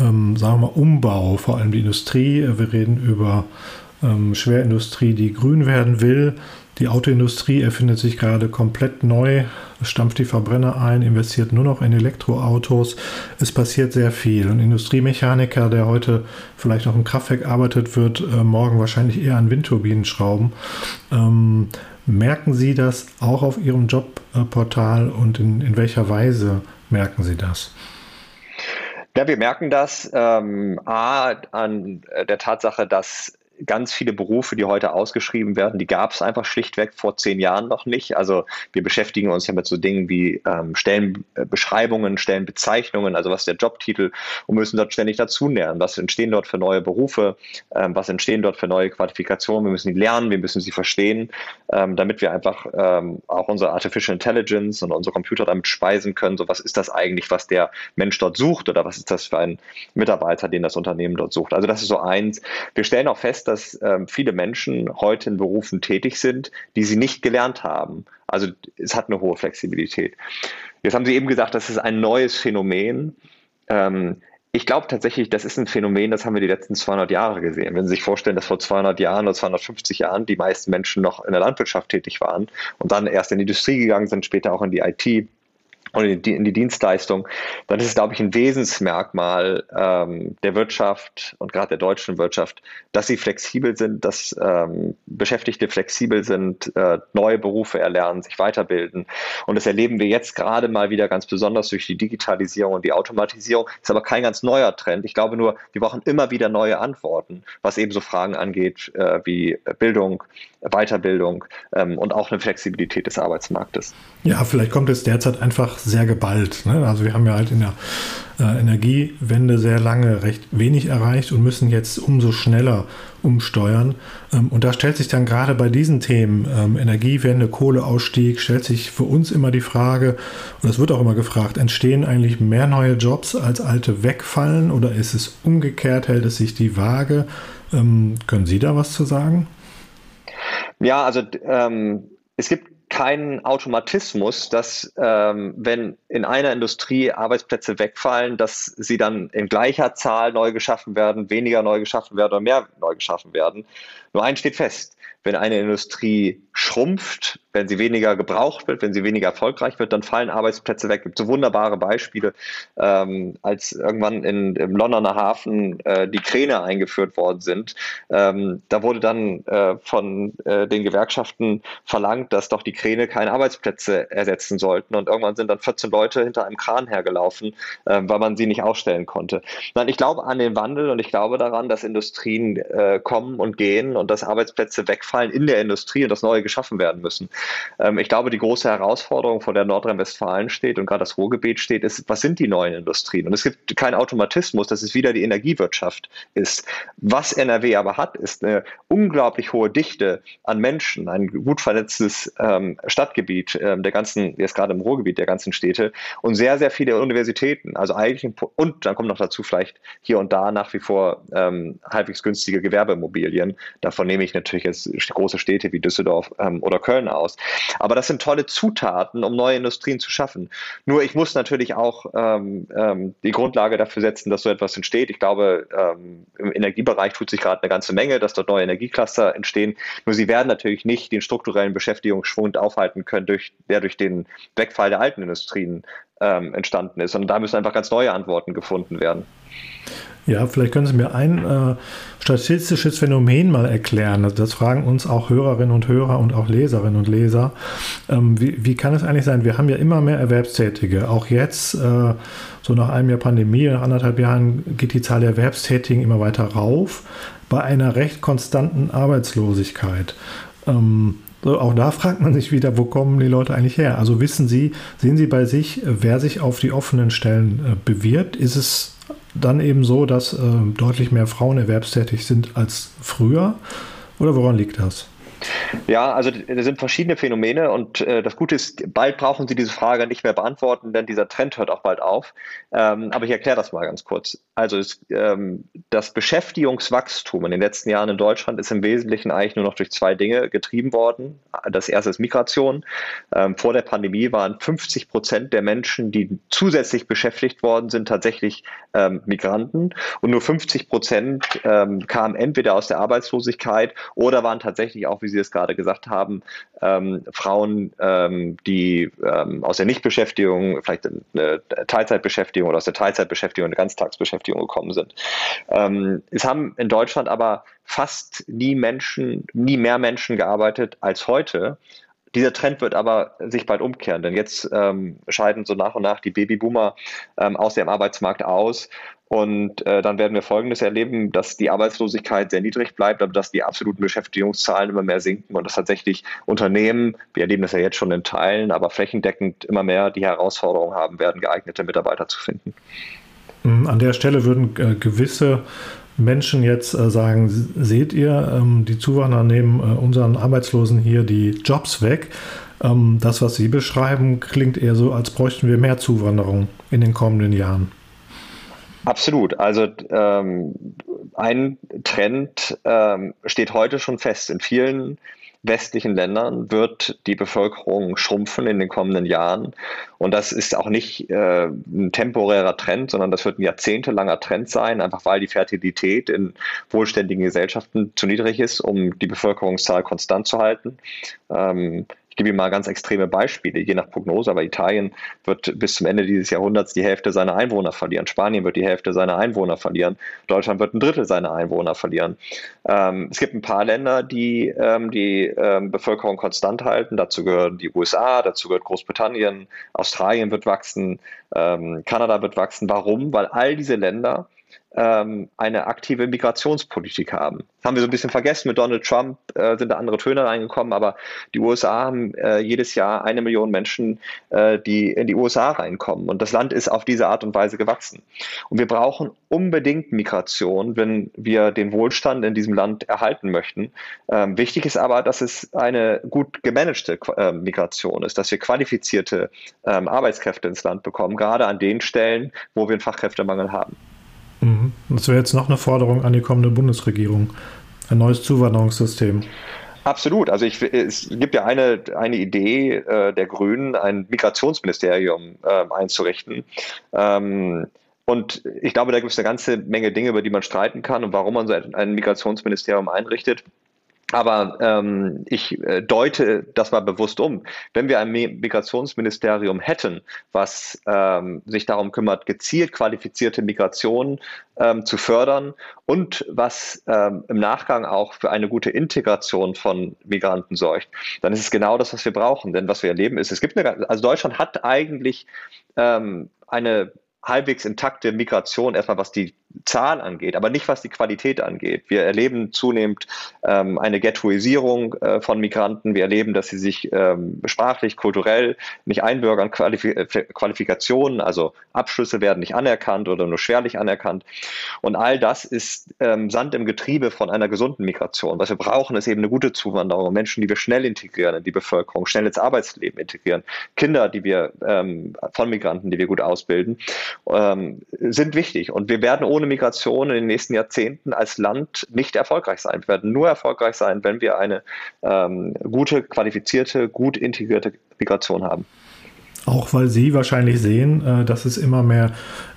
sagen wir mal Umbau, vor allem die Industrie. Wir reden über Schwerindustrie, die grün werden will. Die Autoindustrie erfindet sich gerade komplett neu, stampft die Verbrenner ein, investiert nur noch in Elektroautos. Es passiert sehr viel. Ein Industriemechaniker, der heute vielleicht noch im Kraftwerk arbeitet, wird morgen wahrscheinlich eher an Windturbinen schrauben. Merken Sie das auch auf Ihrem Jobportal und in welcher Weise merken Sie das? Ja, wir merken das an der Tatsache, dass ganz viele Berufe, die heute ausgeschrieben werden, die gab es einfach schlichtweg vor 10 Jahren noch nicht. Also wir beschäftigen uns ja mit so Dingen wie Stellenbeschreibungen, Stellenbezeichnungen, also was ist der Jobtitel, und müssen dort ständig dazu lernen. Was entstehen dort für neue Berufe? Was entstehen dort für neue Qualifikationen? Wir müssen die lernen, wir müssen sie verstehen, damit wir einfach auch unsere Artificial Intelligence und unsere Computer damit speisen können. So, was ist das eigentlich, was der Mensch dort sucht, oder was ist das für ein Mitarbeiter, den das Unternehmen dort sucht? Also das ist so eins. Wir stellen auch fest, dass viele Menschen heute in Berufen tätig sind, die sie nicht gelernt haben. Also es hat eine hohe Flexibilität. Jetzt haben Sie eben gesagt, das ist ein neues Phänomen. Ich glaube tatsächlich, das ist ein Phänomen, das haben wir die letzten 200 Jahre gesehen. Wenn Sie sich vorstellen, dass vor 200 Jahren oder 250 Jahren die meisten Menschen noch in der Landwirtschaft tätig waren und dann erst in die Industrie gegangen sind, später auch in die IT und in die Dienstleistung, dann ist es, glaube ich, ein Wesensmerkmal der Wirtschaft und gerade der deutschen Wirtschaft, dass sie flexibel sind, dass Beschäftigte flexibel sind, neue Berufe erlernen, sich weiterbilden. Und das erleben wir jetzt gerade mal wieder ganz besonders durch die Digitalisierung und die Automatisierung. Ist aber kein ganz neuer Trend. Ich glaube nur, wir brauchen immer wieder neue Antworten, was eben so Fragen angeht wie Bildung, Weiterbildung und auch eine Flexibilität des Arbeitsmarktes. Ja, vielleicht kommt es derzeit einfach sehr geballt, ne? Also wir haben ja halt in der Energiewende sehr lange recht wenig erreicht und müssen jetzt umso schneller umsteuern. Und da stellt sich dann gerade bei diesen Themen, Energiewende, Kohleausstieg, stellt sich für uns immer die Frage, und es wird auch immer gefragt, entstehen eigentlich mehr neue Jobs als alte wegfallen, oder ist es umgekehrt, hält es sich die Waage? Können Sie da was zu sagen? Ja, also es gibt keinen Automatismus, dass wenn in einer Industrie Arbeitsplätze wegfallen, dass sie dann in gleicher Zahl neu geschaffen werden, weniger neu geschaffen werden oder mehr neu geschaffen werden. Nur eins steht fest: Wenn eine Industrie schrumpft, wenn sie weniger gebraucht wird, wenn sie weniger erfolgreich wird, dann fallen Arbeitsplätze weg. Es gibt so wunderbare Beispiele, als irgendwann im Londoner Hafen die Kräne eingeführt worden sind. Da wurde dann von den Gewerkschaften verlangt, dass doch die Kräne keine Arbeitsplätze ersetzen sollten. Und irgendwann sind dann 14 Leute hinter einem Kran hergelaufen, weil man sie nicht ausstellen konnte. Nein, ich glaube an den Wandel und ich glaube daran, dass Industrien kommen und gehen und dass Arbeitsplätze wegfallen in der Industrie und dass neue geschaffen werden müssen. Ich glaube, die große Herausforderung, vor der Nordrhein-Westfalen steht und gerade das Ruhrgebiet steht, ist, was sind die neuen Industrien? Und es gibt keinen Automatismus, dass es wieder die Energiewirtschaft ist. Was NRW aber hat, ist eine unglaublich hohe Dichte an Menschen, ein gut vernetztes Stadtgebiet der ganzen, jetzt gerade im Ruhrgebiet, der ganzen Städte und sehr, sehr viele Universitäten. Also eigentlich, und dann kommt noch dazu vielleicht hier und da nach wie vor halbwegs günstige Gewerbeimmobilien. Davon nehme ich natürlich jetzt große Städte wie Düsseldorf oder Köln aus. Aber das sind tolle Zutaten, um neue Industrien zu schaffen. Nur ich muss natürlich auch die Grundlage dafür setzen, dass so etwas entsteht. Ich glaube, im Energiebereich tut sich gerade eine ganze Menge, dass dort neue Energiecluster entstehen. Nur sie werden natürlich nicht den strukturellen Beschäftigungsschwund aufhalten können, der durch den Wegfall der alten Industrien entstanden ist. Und da müssen einfach ganz neue Antworten gefunden werden. Ja, vielleicht können Sie mir ein statistisches Phänomen mal erklären. Das fragen uns auch Hörerinnen und Hörer und auch Leserinnen und Leser. Wie kann es eigentlich sein? Wir haben ja immer mehr Erwerbstätige. Auch jetzt, so nach einem Jahr Pandemie, nach 1,5 Jahren, geht die Zahl der Erwerbstätigen immer weiter rauf, bei einer recht konstanten Arbeitslosigkeit. So, auch da fragt man sich wieder, wo kommen die Leute eigentlich her? Also sehen Sie bei sich, wer sich auf die offenen Stellen bewirbt? Ist es dann eben so, dass deutlich mehr Frauen erwerbstätig sind als früher? Oder woran liegt das? Ja, also das sind verschiedene Phänomene und das Gute ist, bald brauchen Sie diese Frage nicht mehr beantworten, denn dieser Trend hört auch bald auf. Aber ich erkläre das mal ganz kurz. Also das Beschäftigungswachstum in den letzten Jahren in Deutschland ist im Wesentlichen eigentlich nur noch durch 2 Dinge getrieben worden. Das erste ist Migration. Vor der Pandemie waren 50% der Menschen, die zusätzlich beschäftigt worden sind, tatsächlich Migranten, und nur 50% kamen entweder aus der Arbeitslosigkeit oder waren tatsächlich auch, wie Sie es gerade gesagt haben, Frauen, die aus der Nichtbeschäftigung, vielleicht eine Teilzeitbeschäftigung oder aus der Teilzeitbeschäftigung eine Ganztagsbeschäftigung gekommen sind. Es haben in Deutschland aber fast nie mehr Menschen gearbeitet als heute. Dieser Trend wird aber sich bald umkehren, denn jetzt scheiden so nach und nach die Babyboomer aus dem Arbeitsmarkt aus. Und dann werden wir Folgendes erleben, dass die Arbeitslosigkeit sehr niedrig bleibt, aber dass die absoluten Beschäftigungszahlen immer mehr sinken und dass tatsächlich Unternehmen, wir erleben das ja jetzt schon in Teilen, aber flächendeckend immer mehr die Herausforderung haben werden, geeignete Mitarbeiter zu finden. An der Stelle würden gewisse Menschen jetzt sagen, seht ihr, die Zuwanderer nehmen unseren Arbeitslosen hier die Jobs weg. Das, was Sie beschreiben, klingt eher so, als bräuchten wir mehr Zuwanderung in den kommenden Jahren. Absolut. Also ein Trend steht heute schon fest. In vielen westlichen Ländern wird die Bevölkerung schrumpfen in den kommenden Jahren. Und das ist auch nicht ein temporärer Trend, sondern das wird ein jahrzehntelanger Trend sein, einfach weil die Fertilität in wohlständigen Gesellschaften zu niedrig ist, um die Bevölkerungszahl konstant zu halten. Ich gebe Ihnen mal ganz extreme Beispiele, je nach Prognose, aber Italien wird bis zum Ende dieses Jahrhunderts die Hälfte seiner Einwohner verlieren. Spanien wird die Hälfte seiner Einwohner verlieren. Deutschland wird ein Drittel seiner Einwohner verlieren. Es gibt ein paar Länder, die die Bevölkerung konstant halten. Dazu gehören die USA, dazu gehört Großbritannien, Australien wird wachsen, Kanada wird wachsen. Warum? Weil all diese Länder eine aktive Migrationspolitik haben. Das haben wir so ein bisschen vergessen. Mit Donald Trump sind da andere Töne reingekommen, aber die USA haben jedes Jahr 1 Million Menschen, die in die USA reinkommen. Und das Land ist auf diese Art und Weise gewachsen. Und wir brauchen unbedingt Migration, wenn wir den Wohlstand in diesem Land erhalten möchten. Wichtig ist aber, dass es eine gut gemanagte Migration ist, dass wir qualifizierte Arbeitskräfte ins Land bekommen, gerade an den Stellen, wo wir einen Fachkräftemangel haben. Das wäre jetzt noch eine Forderung an die kommende Bundesregierung. Ein neues Zuwanderungssystem. Absolut. Also es gibt ja eine Idee der Grünen, ein Migrationsministerium einzurichten. Und ich glaube, da gibt es eine ganze Menge Dinge, über die man streiten kann und warum man so ein Migrationsministerium einrichtet. Aber ich deute das mal bewusst um. Wenn wir ein Migrationsministerium hätten, was sich darum kümmert, gezielt qualifizierte Migration zu fördern und was im Nachgang auch für eine gute Integration von Migranten sorgt, dann ist es genau das, was wir brauchen. Denn was wir erleben ist, Deutschland hat eigentlich eine halbwegs intakte Migration, erstmal was die Zahl angeht, aber nicht was die Qualität angeht. Wir erleben zunehmend eine Ghettoisierung von Migranten. Wir erleben, dass sie sich sprachlich, kulturell nicht einbürgern. Qualifikationen, also Abschlüsse werden nicht anerkannt oder nur schwerlich anerkannt. Und all das ist Sand im Getriebe von einer gesunden Migration. Was wir brauchen, ist eben eine gute Zuwanderung. Menschen, die wir schnell integrieren in die Bevölkerung, schnell ins Arbeitsleben integrieren. Kinder, die wir von Migranten, die wir gut ausbilden, sind wichtig. Und wir werden ohne Migration in den nächsten Jahrzehnten als Land nicht erfolgreich sein. Wir werden nur erfolgreich sein, wenn wir eine gute, qualifizierte, gut integrierte Migration haben. Auch weil Sie wahrscheinlich sehen, dass es immer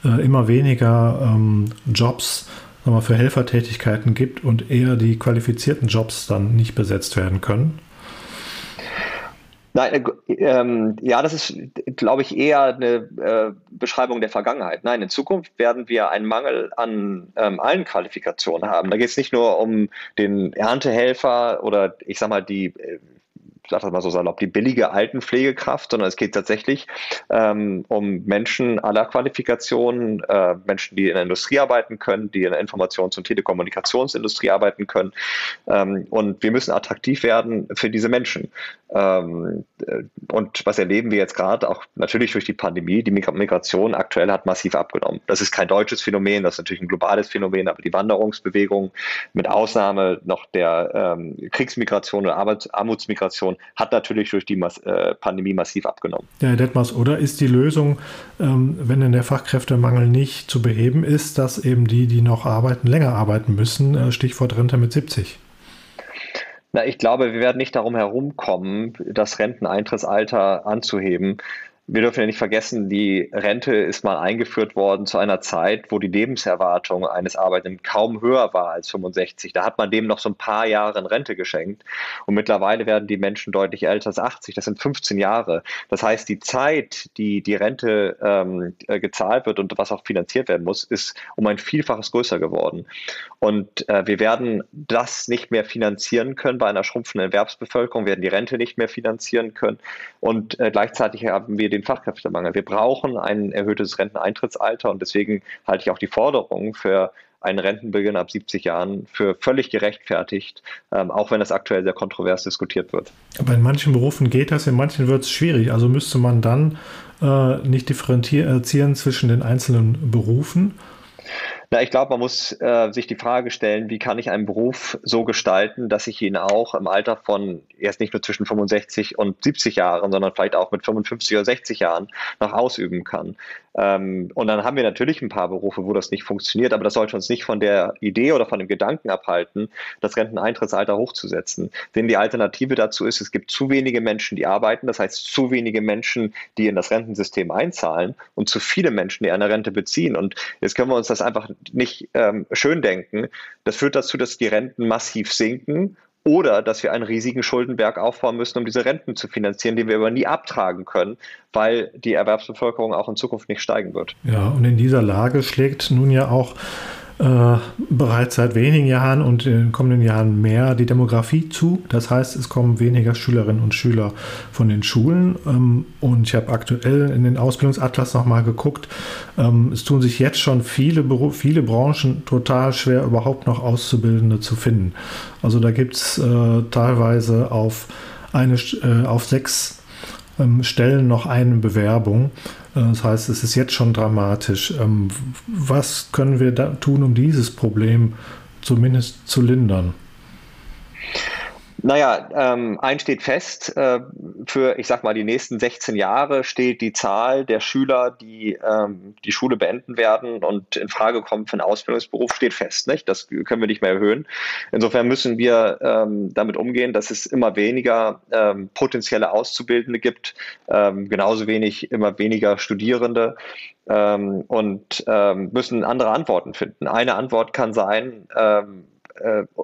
weniger Jobs für Helfertätigkeiten gibt und eher die qualifizierten Jobs dann nicht besetzt werden können. Nein, ja, das ist, glaube ich, eher eine Beschreibung der Vergangenheit. Nein, in Zukunft werden wir einen Mangel an allen Qualifikationen haben. Da geht es nicht nur um den Erntehelfer oder ich sag mal die billige Altenpflegekraft, sondern es geht tatsächlich um Menschen aller Qualifikationen, Menschen, die in der Industrie arbeiten können, die in der Informations- und Telekommunikationsindustrie arbeiten können. Und wir müssen attraktiv werden für diese Menschen. Und was erleben wir jetzt gerade? Auch natürlich durch die Pandemie. Die Migration aktuell hat massiv abgenommen. Das ist kein deutsches Phänomen, das ist natürlich ein globales Phänomen, aber die Wanderungsbewegung mit Ausnahme noch der Kriegsmigration oder Armutsmigration hat natürlich durch die Pandemie massiv abgenommen. Ja, Herr Dettmer, oder ist die Lösung, wenn denn der Fachkräftemangel nicht zu beheben ist, dass eben die noch arbeiten, länger arbeiten müssen, Stichwort Rente mit 70? Na, ich glaube, wir werden nicht darum herumkommen, das Renteneintrittsalter anzuheben, wir dürfen ja nicht vergessen, die Rente ist mal eingeführt worden zu einer Zeit, wo die Lebenserwartung eines Arbeitenden kaum höher war als 65. Da hat man dem noch so ein paar Jahre in Rente geschenkt. Und mittlerweile werden die Menschen deutlich älter als 80. Das sind 15 Jahre. Das heißt, die Zeit, die die Rente gezahlt wird und was auch finanziert werden muss, ist um ein Vielfaches größer geworden. Und wir werden das nicht mehr finanzieren können bei einer schrumpfenden Erwerbsbevölkerung, werden die Rente nicht mehr finanzieren können. Und gleichzeitig haben wir den Fachkräftemangel. Wir brauchen ein erhöhtes Renteneintrittsalter und deswegen halte ich auch die Forderung für einen Rentenbeginn ab 70 Jahren für völlig gerechtfertigt, auch wenn das aktuell sehr kontrovers diskutiert wird. Aber in manchen Berufen geht das, in manchen wird es schwierig. Also müsste man dann nicht differenzieren zwischen den einzelnen Berufen? Na, ich glaube, man muss sich die Frage stellen, wie kann ich einen Beruf so gestalten, dass ich ihn auch im Alter von erst nicht nur zwischen 65 und 70 Jahren, sondern vielleicht auch mit 55 oder 60 Jahren noch ausüben kann. Und dann haben wir natürlich ein paar Berufe, wo das nicht funktioniert, aber das sollte uns nicht von der Idee oder von dem Gedanken abhalten, das Renteneintrittsalter hochzusetzen. Denn die Alternative dazu ist, es gibt zu wenige Menschen, die arbeiten, das heißt zu wenige Menschen, die in das Rentensystem einzahlen und zu viele Menschen, die eine Rente beziehen. Und jetzt können wir uns das einfach nicht schön denken. Das führt dazu, dass die Renten massiv sinken oder dass wir einen riesigen Schuldenberg aufbauen müssen, um diese Renten zu finanzieren, die wir aber nie abtragen können, weil die Erwerbsbevölkerung auch in Zukunft nicht steigen wird. Ja, und in dieser Lage schlägt nun ja auch bereits seit wenigen Jahren und in den kommenden Jahren mehr die Demografie zu. Das heißt, es kommen weniger Schülerinnen und Schüler von den Schulen. Und ich habe aktuell in den Ausbildungsatlas nochmal geguckt. Es tun sich jetzt schon viele Branchen total schwer, überhaupt noch Auszubildende zu finden. Also da gibt es teilweise auf 6 Stellen noch eine Bewerbung. Das heißt, es ist jetzt schon dramatisch. Was können wir da tun, um dieses Problem zumindest zu lindern? Naja, eins steht fest, für, ich sag mal, die nächsten 16 Jahre steht die Zahl der Schüler, die die Schule beenden werden und in Frage kommen für einen Ausbildungsberuf, steht fest, nicht? Das können wir nicht mehr erhöhen. Insofern müssen wir damit umgehen, dass es immer weniger potenzielle Auszubildende gibt, genauso wenig immer weniger Studierende. Und müssen andere Antworten finden. Eine Antwort kann sein,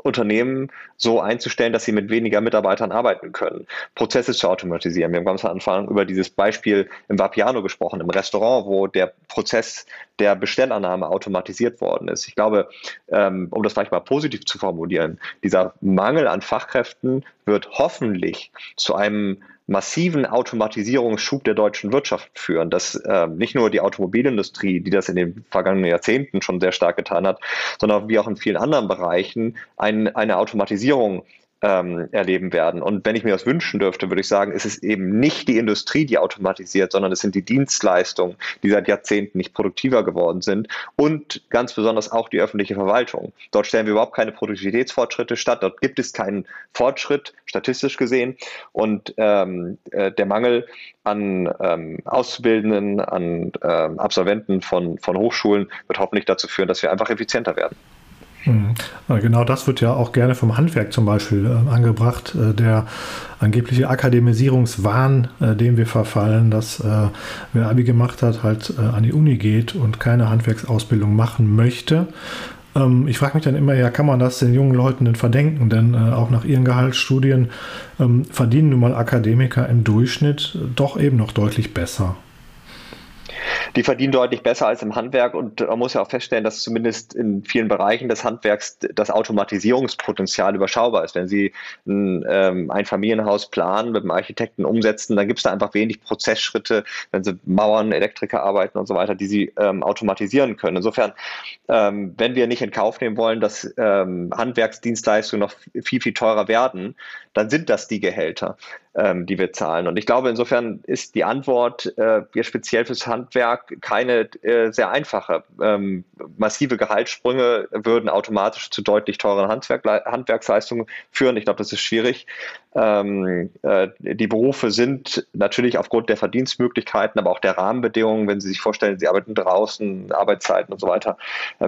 Unternehmen so einzustellen, dass sie mit weniger Mitarbeitern arbeiten können, Prozesse zu automatisieren. Wir haben ganz am Anfang über dieses Beispiel im Vapiano gesprochen, im Restaurant, wo der Prozess der Bestellannahme automatisiert worden ist. Ich glaube, um das vielleicht mal positiv zu formulieren, dieser Mangel an Fachkräften wird hoffentlich zu einem massiven Automatisierungsschub der deutschen Wirtschaft führen, dass nicht nur die Automobilindustrie, die das in den vergangenen Jahrzehnten schon sehr stark getan hat, sondern wie auch in vielen anderen Bereichen eine Automatisierung erleben werden. Und wenn ich mir das wünschen dürfte, würde ich sagen, es ist eben nicht die Industrie, die automatisiert, sondern es sind die Dienstleistungen, die seit Jahrzehnten nicht produktiver geworden sind und ganz besonders auch die öffentliche Verwaltung. Dort stellen wir überhaupt keine Produktivitätsfortschritte statt, dort gibt es keinen Fortschritt, statistisch gesehen. Und der Mangel an Auszubildenden, an Absolventen von Hochschulen wird hoffentlich dazu führen, dass wir einfach effizienter werden. Genau das wird ja auch gerne vom Handwerk zum Beispiel angebracht, der angebliche Akademisierungswahn, dem wir verfallen, dass wer Abi gemacht hat, halt an die Uni geht und keine Handwerksausbildung machen möchte. Ich frage mich dann immer, ja, kann man das den jungen Leuten denn verdenken? Denn auch nach ihren Gehaltsstudien verdienen nun mal Akademiker im Durchschnitt doch eben noch deutlich besser. Die verdienen deutlich besser als im Handwerk und man muss ja auch feststellen, dass zumindest in vielen Bereichen des Handwerks das Automatisierungspotenzial überschaubar ist. Wenn Sie ein Familienhaus planen, mit einem Architekten umsetzen, dann gibt es da einfach wenig Prozessschritte, wenn Sie Mauern, Elektriker arbeiten und so weiter, die Sie automatisieren können. Insofern, wenn wir nicht in Kauf nehmen wollen, dass Handwerksdienstleistungen noch viel, viel teurer werden, dann sind das die Gehälter, die wir zahlen. Und ich glaube, insofern ist die Antwort speziell fürs Handwerk keine sehr einfache. Massive Gehaltssprünge würden automatisch zu deutlich teuren Handwerksleistungen führen. Ich glaube, das ist schwierig. Die Berufe sind natürlich aufgrund der Verdienstmöglichkeiten, aber auch der Rahmenbedingungen, wenn Sie sich vorstellen, Sie arbeiten draußen, Arbeitszeiten und so weiter,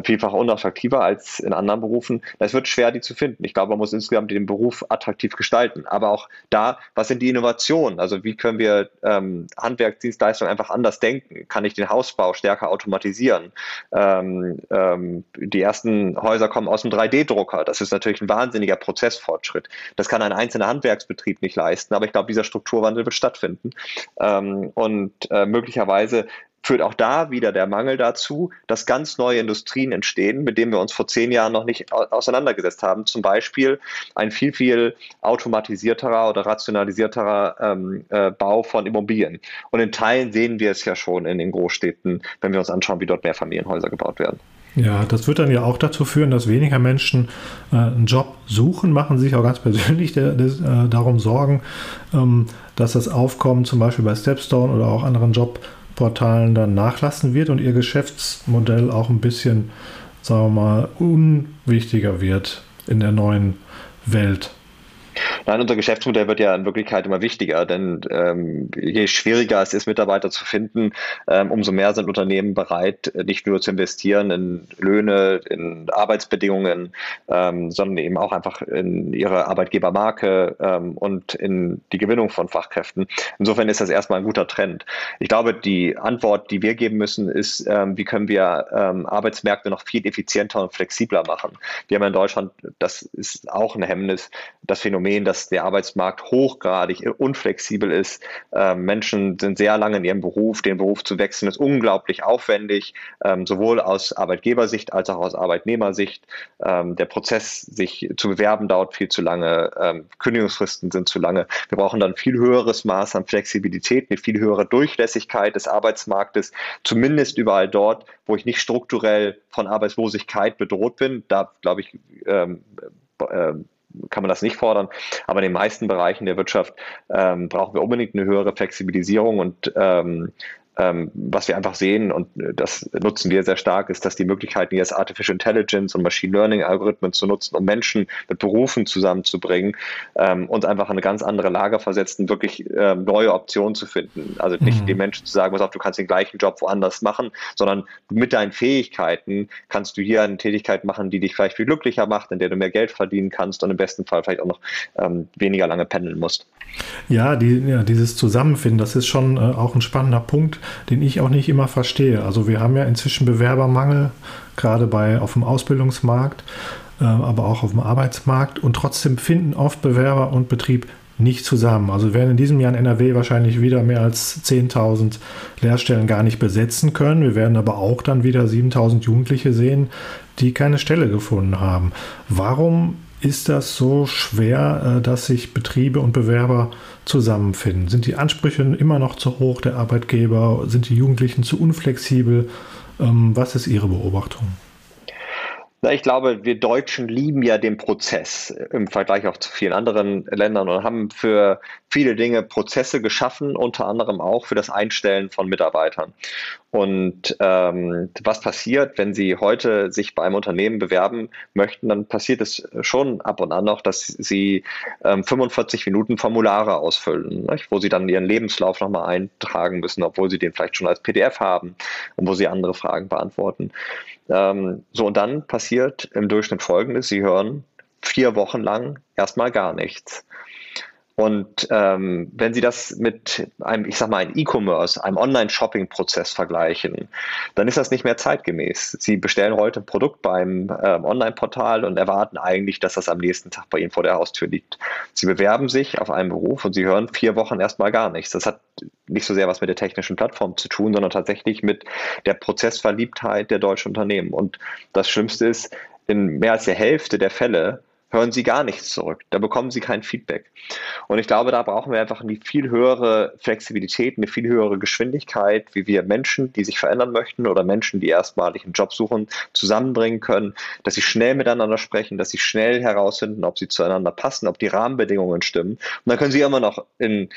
vielfach unattraktiver als in anderen Berufen. Es wird schwer, die zu finden. Ich glaube, man muss insgesamt den Beruf attraktiv gestalten. Aber auch da, was sind die Innovationen? Also wie können wir Handwerksdienstleistungen einfach anders denken? Kann ich den Hausbau stärker automatisieren? Die ersten Häuser kommen aus dem 3D-Drucker. Das ist natürlich ein wahnsinniger Prozessfortschritt. Das kann ein einzelner Handwerksbetrieb nicht leisten, aber ich glaube, dieser Strukturwandel wird stattfinden und möglicherweise führt auch da wieder der Mangel dazu, dass ganz neue Industrien entstehen, mit denen wir uns vor 10 Jahren noch nicht auseinandergesetzt haben. Zum Beispiel ein viel, viel automatisierterer oder rationalisierterer Bau von Immobilien. Und in Teilen sehen wir es ja schon in den Großstädten, wenn wir uns anschauen, wie dort mehr Familienhäuser gebaut werden. Ja, das wird dann ja auch dazu führen, dass weniger Menschen einen Job suchen, machen sich auch ganz persönlich darum Sorgen, dass das Aufkommen zum Beispiel bei Stepstone oder auch anderen Jobportalen dann nachlassen wird und ihr Geschäftsmodell auch ein bisschen, sagen wir mal, unwichtiger wird in der neuen Welt. Nein, unser Geschäftsmodell wird ja in Wirklichkeit immer wichtiger, denn je schwieriger es ist, Mitarbeiter zu finden, umso mehr sind Unternehmen bereit, nicht nur zu investieren in Löhne, in Arbeitsbedingungen, sondern eben auch einfach in ihre Arbeitgebermarke und in die Gewinnung von Fachkräften. Insofern ist das erstmal ein guter Trend. Ich glaube, die Antwort, die wir geben müssen, ist, wie können wir Arbeitsmärkte noch viel effizienter und flexibler machen. Wir haben in Deutschland, das ist auch ein Hemmnis, das Phänomen, dass der Arbeitsmarkt hochgradig unflexibel ist. Menschen sind sehr lange in ihrem Beruf. Den Beruf zu wechseln ist unglaublich aufwendig, sowohl aus Arbeitgebersicht als auch aus Arbeitnehmersicht. Der Prozess, sich zu bewerben, dauert viel zu lange. Kündigungsfristen sind zu lange. Wir brauchen dann ein viel höheres Maß an Flexibilität, eine viel höhere Durchlässigkeit des Arbeitsmarktes, zumindest überall dort, wo ich nicht strukturell von Arbeitslosigkeit bedroht bin. Da, glaube ich, kann man das nicht fordern, aber in den meisten Bereichen der Wirtschaft brauchen wir unbedingt eine höhere Flexibilisierung und was wir einfach sehen, und das nutzen wir sehr stark, ist, dass die Möglichkeiten jetzt Artificial Intelligence und Machine Learning Algorithmen zu nutzen, um Menschen mit Berufen zusammenzubringen, uns einfach in eine ganz andere Lage versetzen, wirklich neue Optionen zu finden. Also nicht den Menschen zu sagen, pass auf, du kannst den gleichen Job woanders machen, sondern mit deinen Fähigkeiten kannst du hier eine Tätigkeit machen, die dich vielleicht viel glücklicher macht, in der du mehr Geld verdienen kannst und im besten Fall vielleicht auch noch weniger lange pendeln musst. Ja, dieses Zusammenfinden, das ist schon auch ein spannender Punkt, den ich auch nicht immer verstehe. Also wir haben ja inzwischen Bewerbermangel, gerade auf dem Ausbildungsmarkt, aber auch auf dem Arbeitsmarkt, und trotzdem finden oft Bewerber und Betrieb nicht zusammen. Also wir werden in diesem Jahr in NRW wahrscheinlich wieder mehr als 10.000 Lehrstellen gar nicht besetzen können. Wir werden aber auch dann wieder 7.000 Jugendliche sehen, die keine Stelle gefunden haben. Warum ist das so schwer, dass sich Betriebe und Bewerber zusammenfinden? Sind die Ansprüche immer noch zu hoch der Arbeitgeber? Sind die Jugendlichen zu unflexibel? Was ist Ihre Beobachtung? Na, ich glaube, wir Deutschen lieben ja den Prozess im Vergleich auch zu vielen anderen Ländern und haben für viele Dinge Prozesse geschaffen, unter anderem auch für das Einstellen von Mitarbeitern. Und was passiert, wenn Sie heute sich bei einem Unternehmen bewerben möchten, dann passiert es schon ab und an noch, dass Sie 45 Minuten Formulare ausfüllen, nicht? Wo Sie dann Ihren Lebenslauf nochmal eintragen müssen, obwohl Sie den vielleicht schon als PDF haben und wo Sie andere Fragen beantworten. So, und dann passiert im Durchschnitt Folgendes: Sie hören 4 Wochen lang erstmal gar nichts. Und wenn Sie das mit einem, ich sag mal, einem E-Commerce, einem Online-Shopping-Prozess vergleichen, dann ist das nicht mehr zeitgemäß. Sie bestellen heute ein Produkt beim Online-Portal und erwarten eigentlich, dass das am nächsten Tag bei Ihnen vor der Haustür liegt. Sie bewerben sich auf einen Beruf und Sie hören 4 Wochen erstmal gar nichts. Das hat nicht so sehr was mit der technischen Plattform zu tun, sondern tatsächlich mit der Prozessverliebtheit der deutschen Unternehmen. Und das Schlimmste ist, in mehr als der Hälfte der Fälle hören Sie gar nichts zurück, da bekommen Sie kein Feedback. Und ich glaube, da brauchen wir einfach eine viel höhere Flexibilität, eine viel höhere Geschwindigkeit, wie wir Menschen, die sich verändern möchten oder Menschen, die erstmalig einen Job suchen, zusammenbringen können, dass sie schnell miteinander sprechen, dass sie schnell herausfinden, ob sie zueinander passen, ob die Rahmenbedingungen stimmen. Und dann können Sie immer noch in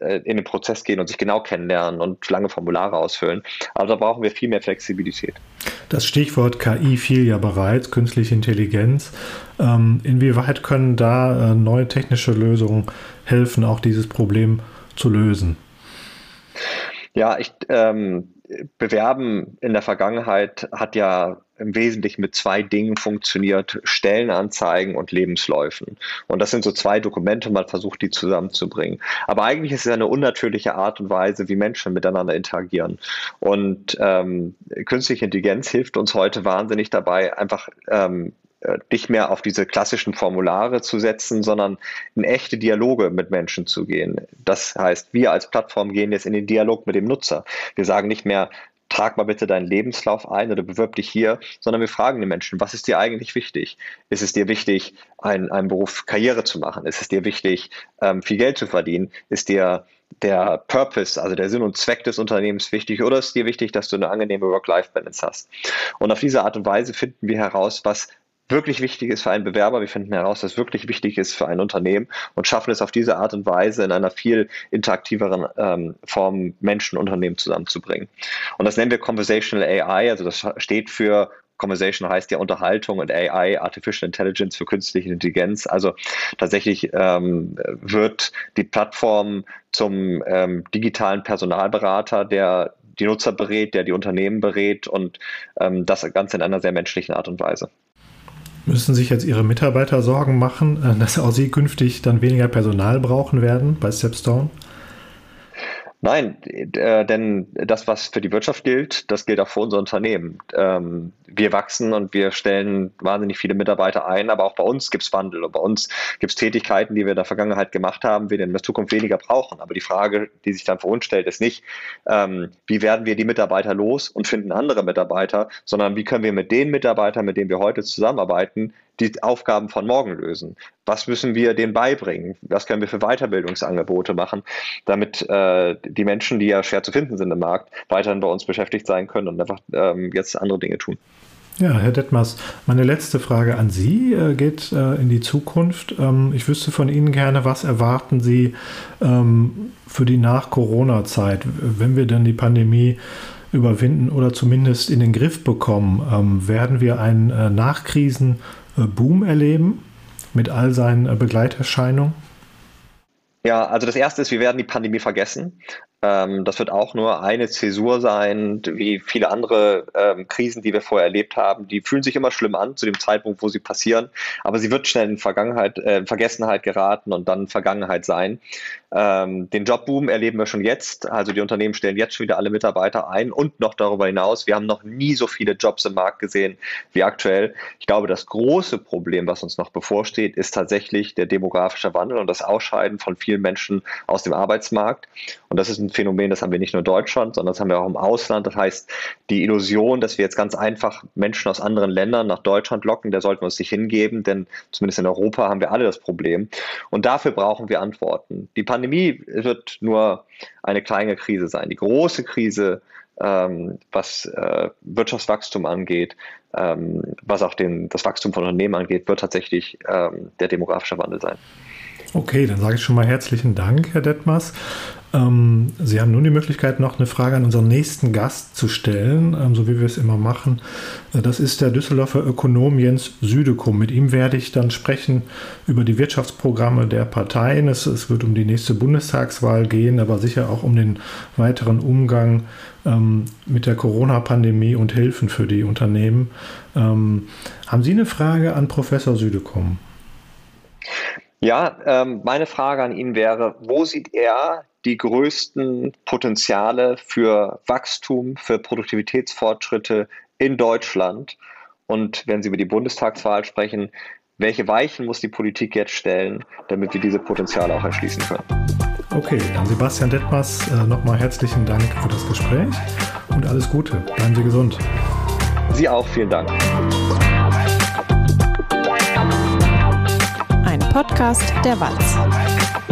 in den Prozess gehen und sich genau kennenlernen und lange Formulare ausfüllen. Also da brauchen wir viel mehr Flexibilität. Das Stichwort KI fiel ja bereits, künstliche Intelligenz. Inwieweit können da neue technische Lösungen helfen, auch dieses Problem zu lösen? Ja, Bewerben in der Vergangenheit hat ja im Wesentlichen mit zwei Dingen funktioniert: Stellenanzeigen und Lebensläufen. Und das sind so zwei Dokumente, man versucht, die zusammenzubringen. Aber eigentlich ist es eine unnatürliche Art und Weise, wie Menschen miteinander interagieren. Und künstliche Intelligenz hilft uns heute wahnsinnig dabei, einfach nicht mehr auf diese klassischen Formulare zu setzen, sondern in echte Dialoge mit Menschen zu gehen. Das heißt, wir als Plattform gehen jetzt in den Dialog mit dem Nutzer. Wir sagen nicht mehr, trag mal bitte deinen Lebenslauf ein oder bewirb dich hier, sondern wir fragen den Menschen, was ist dir eigentlich wichtig? Ist es dir wichtig, einen Beruf Karriere zu machen? Ist es dir wichtig, viel Geld zu verdienen? Ist dir der Purpose, also der Sinn und Zweck des Unternehmens wichtig, oder ist dir wichtig, dass du eine angenehme Work-Life-Balance hast? Und auf diese Art und Weise finden wir heraus, was wirklich wichtig ist für einen Bewerber. Wir finden heraus, was wirklich wichtig ist für ein Unternehmen und schaffen es auf diese Art und Weise in einer viel interaktiveren Form, Menschen und Unternehmen zusammenzubringen. Und das nennen wir Conversational AI, also das steht für Conversation, heißt ja Unterhaltung, und AI, Artificial Intelligence, für künstliche Intelligenz. Also tatsächlich wird die Plattform zum digitalen Personalberater, der die Nutzer berät, der die Unternehmen berät, und das Ganze in einer sehr menschlichen Art und Weise. Müssen sich jetzt Ihre Mitarbeiter Sorgen machen, dass auch Sie künftig dann weniger Personal brauchen werden bei Stepstone? Nein, denn das, was für die Wirtschaft gilt, das gilt auch für unser Unternehmen. Wir wachsen und wir stellen wahnsinnig viele Mitarbeiter ein, aber auch bei uns gibt es Wandel. Und bei uns gibt es Tätigkeiten, die wir in der Vergangenheit gemacht haben, wir in der Zukunft weniger brauchen. Aber die Frage, die sich dann für uns stellt, ist nicht, wie werden wir die Mitarbeiter los und finden andere Mitarbeiter, sondern wie können wir mit den Mitarbeitern, mit denen wir heute zusammenarbeiten, die Aufgaben von morgen lösen. Was müssen wir denen beibringen? Was können wir für Weiterbildungsangebote machen, damit die Menschen, die ja schwer zu finden sind im Markt, weiterhin bei uns beschäftigt sein können und einfach jetzt andere Dinge tun. Ja, Herr Dettmer, meine letzte Frage an Sie geht in die Zukunft. Ich wüsste von Ihnen gerne, was erwarten Sie für die Nach-Corona-Zeit, wenn wir dann die Pandemie überwinden oder zumindest in den Griff bekommen? Werden wir einen Nachkrisen-Boom erleben mit all seinen Begleiterscheinungen? Ja, also das Erste ist, wir werden die Pandemie vergessen. Das wird auch nur eine Zäsur sein, wie viele andere Krisen, die wir vorher erlebt haben. Die fühlen sich immer schlimm an zu dem Zeitpunkt, wo sie passieren. Aber sie wird schnell in Vergessenheit geraten und dann Vergangenheit sein. Den Jobboom erleben wir schon jetzt. Also die Unternehmen stellen jetzt schon wieder alle Mitarbeiter ein und noch darüber hinaus. Wir haben noch nie so viele Jobs im Markt gesehen wie aktuell. Ich glaube, das große Problem, was uns noch bevorsteht, ist tatsächlich der demografische Wandel und das Ausscheiden von vielen Menschen aus dem Arbeitsmarkt. Und das ist ein Phänomen, das haben wir nicht nur in Deutschland, sondern das haben wir auch im Ausland. Das heißt, die Illusion, dass wir jetzt ganz einfach Menschen aus anderen Ländern nach Deutschland locken, der sollten wir uns nicht hingeben, denn zumindest in Europa haben wir alle das Problem. Und dafür brauchen wir Antworten. Die Pandemie wird nur eine kleine Krise sein. Die große Krise, was Wirtschaftswachstum angeht, was auch das Wachstum von Unternehmen angeht, wird tatsächlich der demografische Wandel sein. Okay, dann sage ich schon mal herzlichen Dank, Herr Dettmer. Sie haben nun die Möglichkeit, noch eine Frage an unseren nächsten Gast zu stellen, so wie wir es immer machen. Das ist der Düsseldorfer Ökonom Jens Südekum. Mit ihm werde ich dann sprechen über die Wirtschaftsprogramme der Parteien. Es wird um die nächste Bundestagswahl gehen, aber sicher auch um den weiteren Umgang mit der Corona-Pandemie und Hilfen für die Unternehmen. Haben Sie eine Frage an Professor Südekum? Ja, meine Frage an ihn wäre, wo sieht er die größten Potenziale für Wachstum, für Produktivitätsfortschritte in Deutschland? Und wenn Sie über die Bundestagswahl sprechen, welche Weichen muss die Politik jetzt stellen, damit wir diese Potenziale auch erschließen können? Okay, dann Sebastian Dettmer, nochmal herzlichen Dank für das Gespräch und alles Gute. Bleiben Sie gesund. Sie auch, vielen Dank. Podcast der WAZ.